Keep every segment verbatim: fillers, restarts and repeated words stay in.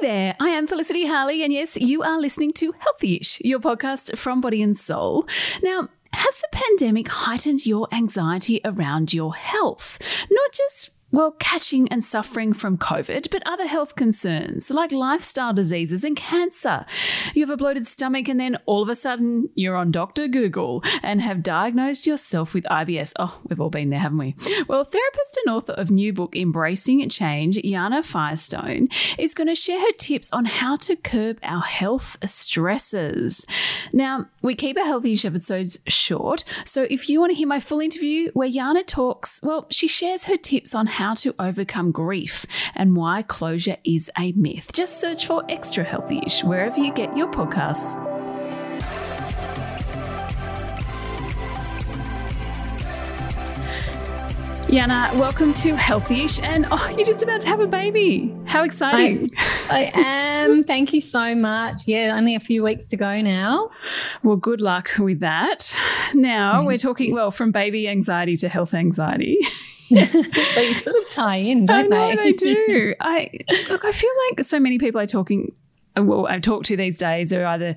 Hey there, I am Felicity Harley, and yes, you are listening to Healthyish, your podcast from Body and Soul. Now, has the pandemic heightened your anxiety around your health? Not just Well, catching and suffering from COVID, but other health concerns like lifestyle diseases and cancer. You have a bloated stomach and then all of a sudden you're on Doctor Google and have diagnosed yourself with I B S. Oh, we've all been there, haven't we? Well, therapist and author of new book, Embracing Change, Jana Firestone, is going to share her tips on how to curb our health stressors. Now, we keep our Healthyish episodes short, so if you want to hear my full interview where Jana talks, well, she shares her tips on how to overcome grief and why closure is a myth. Just search for Extra Healthyish wherever you get your podcasts. Jana, welcome to Healthyish, and oh, you're just about to have a baby. How exciting. I, I am. Thank you so much. Yeah, only a few weeks to go now. Well, good luck with that. Now, we're talking, well, from baby anxiety to health anxiety. They sort of tie in, don't I know, they? They do. I look. I feel like so many people I talking, well, I talk to these days are either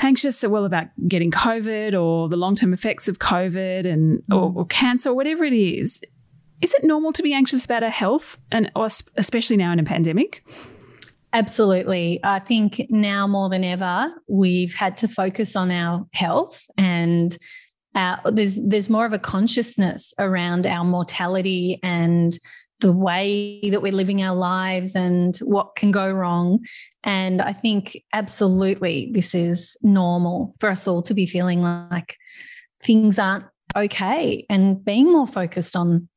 anxious, well, about getting COVID or the long-term effects of COVID and or, or cancer, or whatever it is. Is it normal to be anxious about our health, and or especially now in a pandemic? Absolutely. I think now more than ever, we've had to focus on our health and. Uh, there's there's more of a consciousness around our mortality and the way that we're living our lives and what can go wrong. And I think absolutely this is normal for us all to be feeling like things aren't okay and being more focused on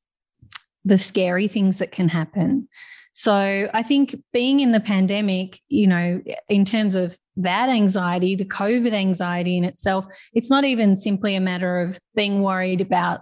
the scary things that can happen. So I think being in the pandemic, you know, in terms of that anxiety, the COVID anxiety in itself, it's not even simply a matter of being worried about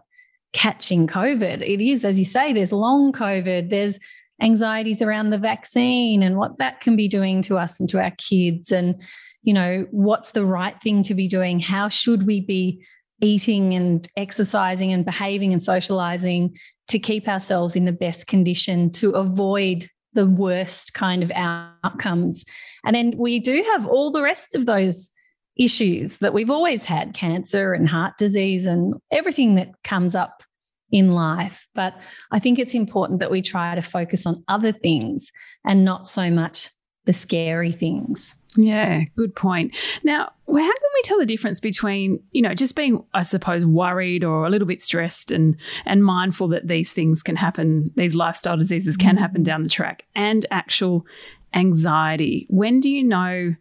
catching COVID. It is, as you say, there's long COVID, there's anxieties around the vaccine and what that can be doing to us and to our kids and, you know, what's the right thing to be doing? How should we be eating and exercising and behaving and socializing to keep ourselves in the best condition to avoid the worst kind of outcomes? And then we do have all the rest of those issues that we've always had, cancer and heart disease and everything that comes up in life. But I think it's important that we try to focus on other things and not so much the scary things. Yeah, good point. Now, how can we tell the difference between, you know, just being, I suppose, worried or a little bit stressed and and mindful that these things can happen, these lifestyle diseases can happen down the track, and actual anxiety? When do you know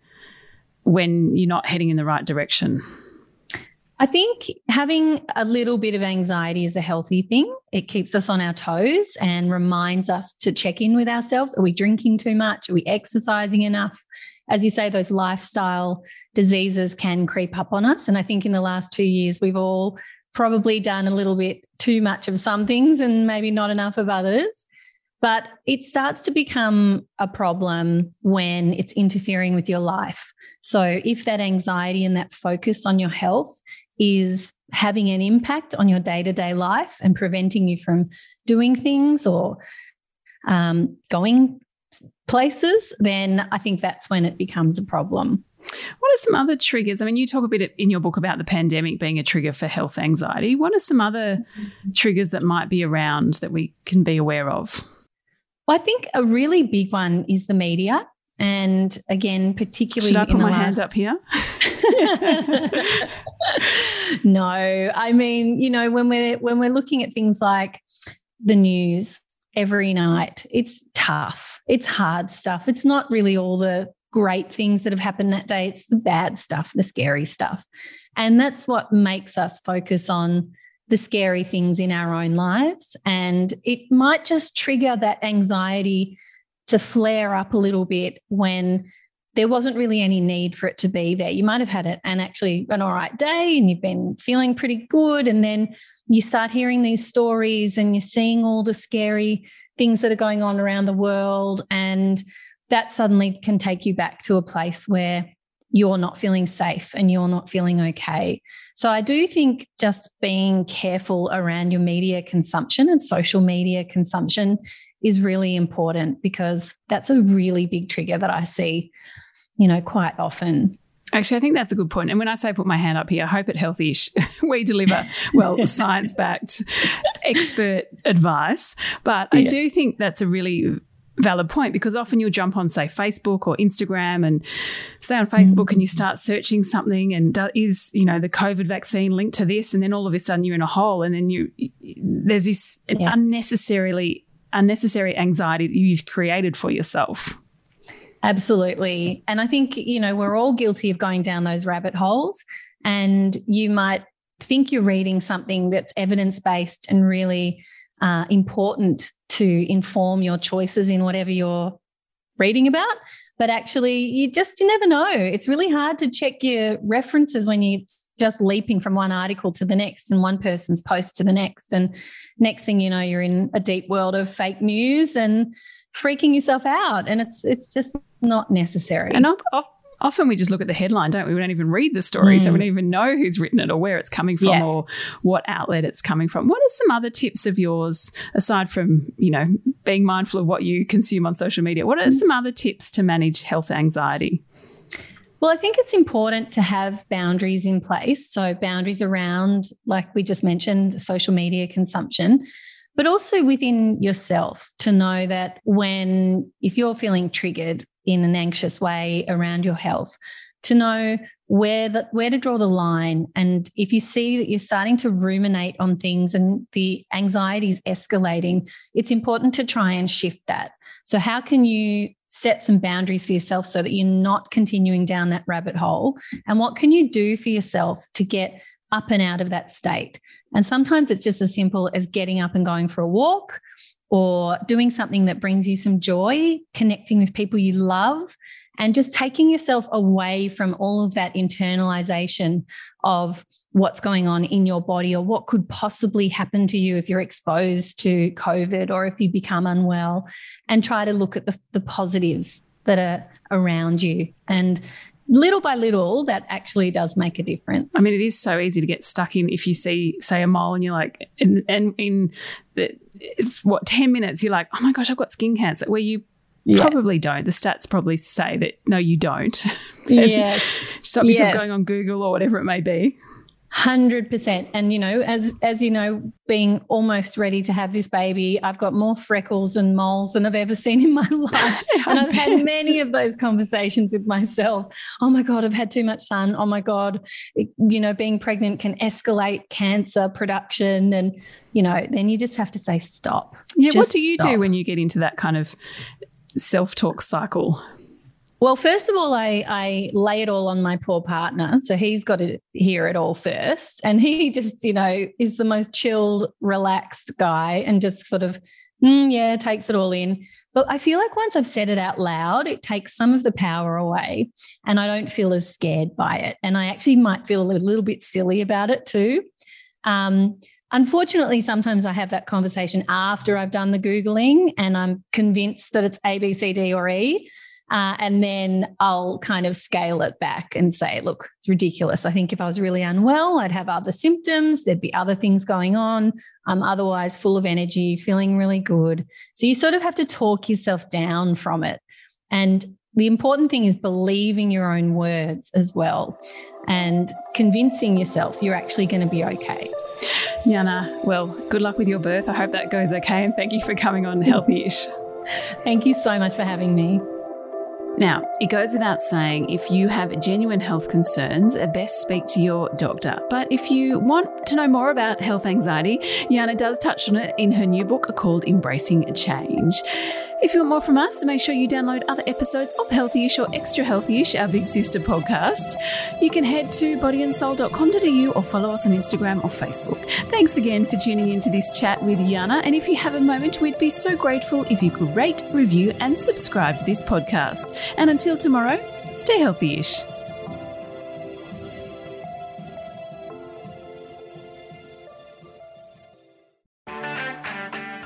when you're not heading in the right direction? I think having a little bit of anxiety is a healthy thing. It keeps us on our toes and reminds us to check in with ourselves. Are we drinking too much? Are we exercising enough? As you say, those lifestyle diseases can creep up on us. And I think in the last two years, we've all probably done a little bit too much of some things and maybe not enough of others. But it starts to become a problem when it's interfering with your life. So if that anxiety and that focus on your health is having an impact on your day-to-day life and preventing you from doing things or um, going places, then I think that's when it becomes a problem. What are some other triggers? I mean, you talk a bit in your book about the pandemic being a trigger for health anxiety. What are some other mm-hmm. triggers that might be around that we can be aware of? Well, I think a really big one is the media. And again, particularly Should I put in the my last... hand up here? No, I mean, you know, when we're when we're looking at things like the news every night, it's tough. It's hard stuff. It's not really all the great things that have happened that day. It's the bad stuff, the scary stuff. And that's what makes us focus on the scary things in our own lives. And it might just trigger that anxiety to flare up a little bit when there wasn't really any need for it to be there. You might have had it and actually an all right day and you've been feeling pretty good, and then you start hearing these stories and you're seeing all the scary things that are going on around the world, and that suddenly can take you back to a place where you're not feeling safe and you're not feeling okay. So I do think just being careful around your media consumption and social media consumption is really important, because that's a really big trigger that I see, you know, quite often. Actually, I think that's a good point. And when I say put my hand up here, I hope at Healthyish we deliver, well, science-backed expert advice. But yeah. I do think that's a really valid point, because often you'll jump on, say, Facebook or Instagram, and say on Facebook mm-hmm. and you start searching something, and do, is, you know, the COVID vaccine linked to this? And then all of a sudden you're in a hole, and then you there's this yeah. unnecessarily unnecessary anxiety that you've created for yourself. Absolutely. And I think, you know, we're all guilty of going down those rabbit holes, and you might think you're reading something that's evidence-based and really uh, important to inform your choices in whatever you're reading about. But actually, you just, you never know. It's really hard to check your references when you just leaping from one article to the next and one person's post to the next. And next thing you know, you're in a deep world of fake news and freaking yourself out. And it's it's just not necessary. And op- op- often we just look at the headline, don't we? We don't even read the story. Mm. So we don't even know who's written it or where it's coming from yeah. or what outlet it's coming from. What are some other tips of yours, aside from, you know, being mindful of what you consume on social media? What are mm. some other tips to manage health anxiety? Well, I think it's important to have boundaries in place. So boundaries around, like we just mentioned, social media consumption, but also within yourself, to know that when, if you're feeling triggered in an anxious way around your health, to know where the, where to draw the line. And if you see that you're starting to ruminate on things and the anxiety is escalating, it's important to try and shift that. So how can you set some boundaries for yourself so that you're not continuing down that rabbit hole? And what can you do for yourself to get up and out of that state? And sometimes it's just as simple as getting up and going for a walk, or doing something that brings you some joy, connecting with people you love, and just taking yourself away from all of that internalization of what's going on in your body or what could possibly happen to you if you're exposed to COVID or if you become unwell, and try to look at the, the positives that are around you. And little by little, that actually does make a difference. I mean, it is so easy to get stuck in if you see, say, a mole and you're like, and, and in the, if, what, ten minutes, you're like, oh my gosh, I've got skin cancer, where you yeah. probably don't. The stats probably say that, no, you don't. Yes. Stop yourself yes. going on Google or whatever it may be. one hundred percent. And, you know, as as you know, being almost ready to have this baby, I've got more freckles and moles than I've ever seen in my life. And I've had many of those conversations with myself. Oh, my God, I've had too much sun. Oh, my God, it, you know, being pregnant can escalate cancer production. And, you know, then you just have to say stop. Yeah, just what do you stop. do when you get into that kind of self-talk cycle? Well, first of all, I, I lay it all on my poor partner. So he's got to hear it all first. And he just, you know, is the most chilled, relaxed guy and just sort of, mm, yeah, takes it all in. But I feel like once I've said it out loud, it takes some of the power away and I don't feel as scared by it. And I actually might feel a little bit silly about it too. Um Unfortunately, sometimes I have that conversation after I've done the Googling and I'm convinced that it's A, B, C, D or E. Uh, and then I'll kind of scale it back and say, look, it's ridiculous. I think if I was really unwell, I'd have other symptoms. There'd be other things going on. I'm otherwise full of energy, feeling really good. So you sort of have to talk yourself down from it. And the important thing is believing your own words as well and convincing yourself you're actually going to be okay. Jana, well, good luck with your birth. I hope that goes okay. And thank you for coming on Healthyish. Thank you so much for having me. Now, it goes without saying, if you have genuine health concerns, best speak to your doctor. But if you want to know more about health anxiety, Jana does touch on it in her new book called Embracing Change. If you want more from us, make sure you download other episodes of Healthyish or Extra Healthyish, our big sister podcast. You can head to body and soul dot com dot a u or follow us on Instagram or Facebook. Thanks again for tuning into this chat with Jana. And if you have a moment, we'd be so grateful if you could rate, review and subscribe to this podcast. And until tomorrow, stay healthyish.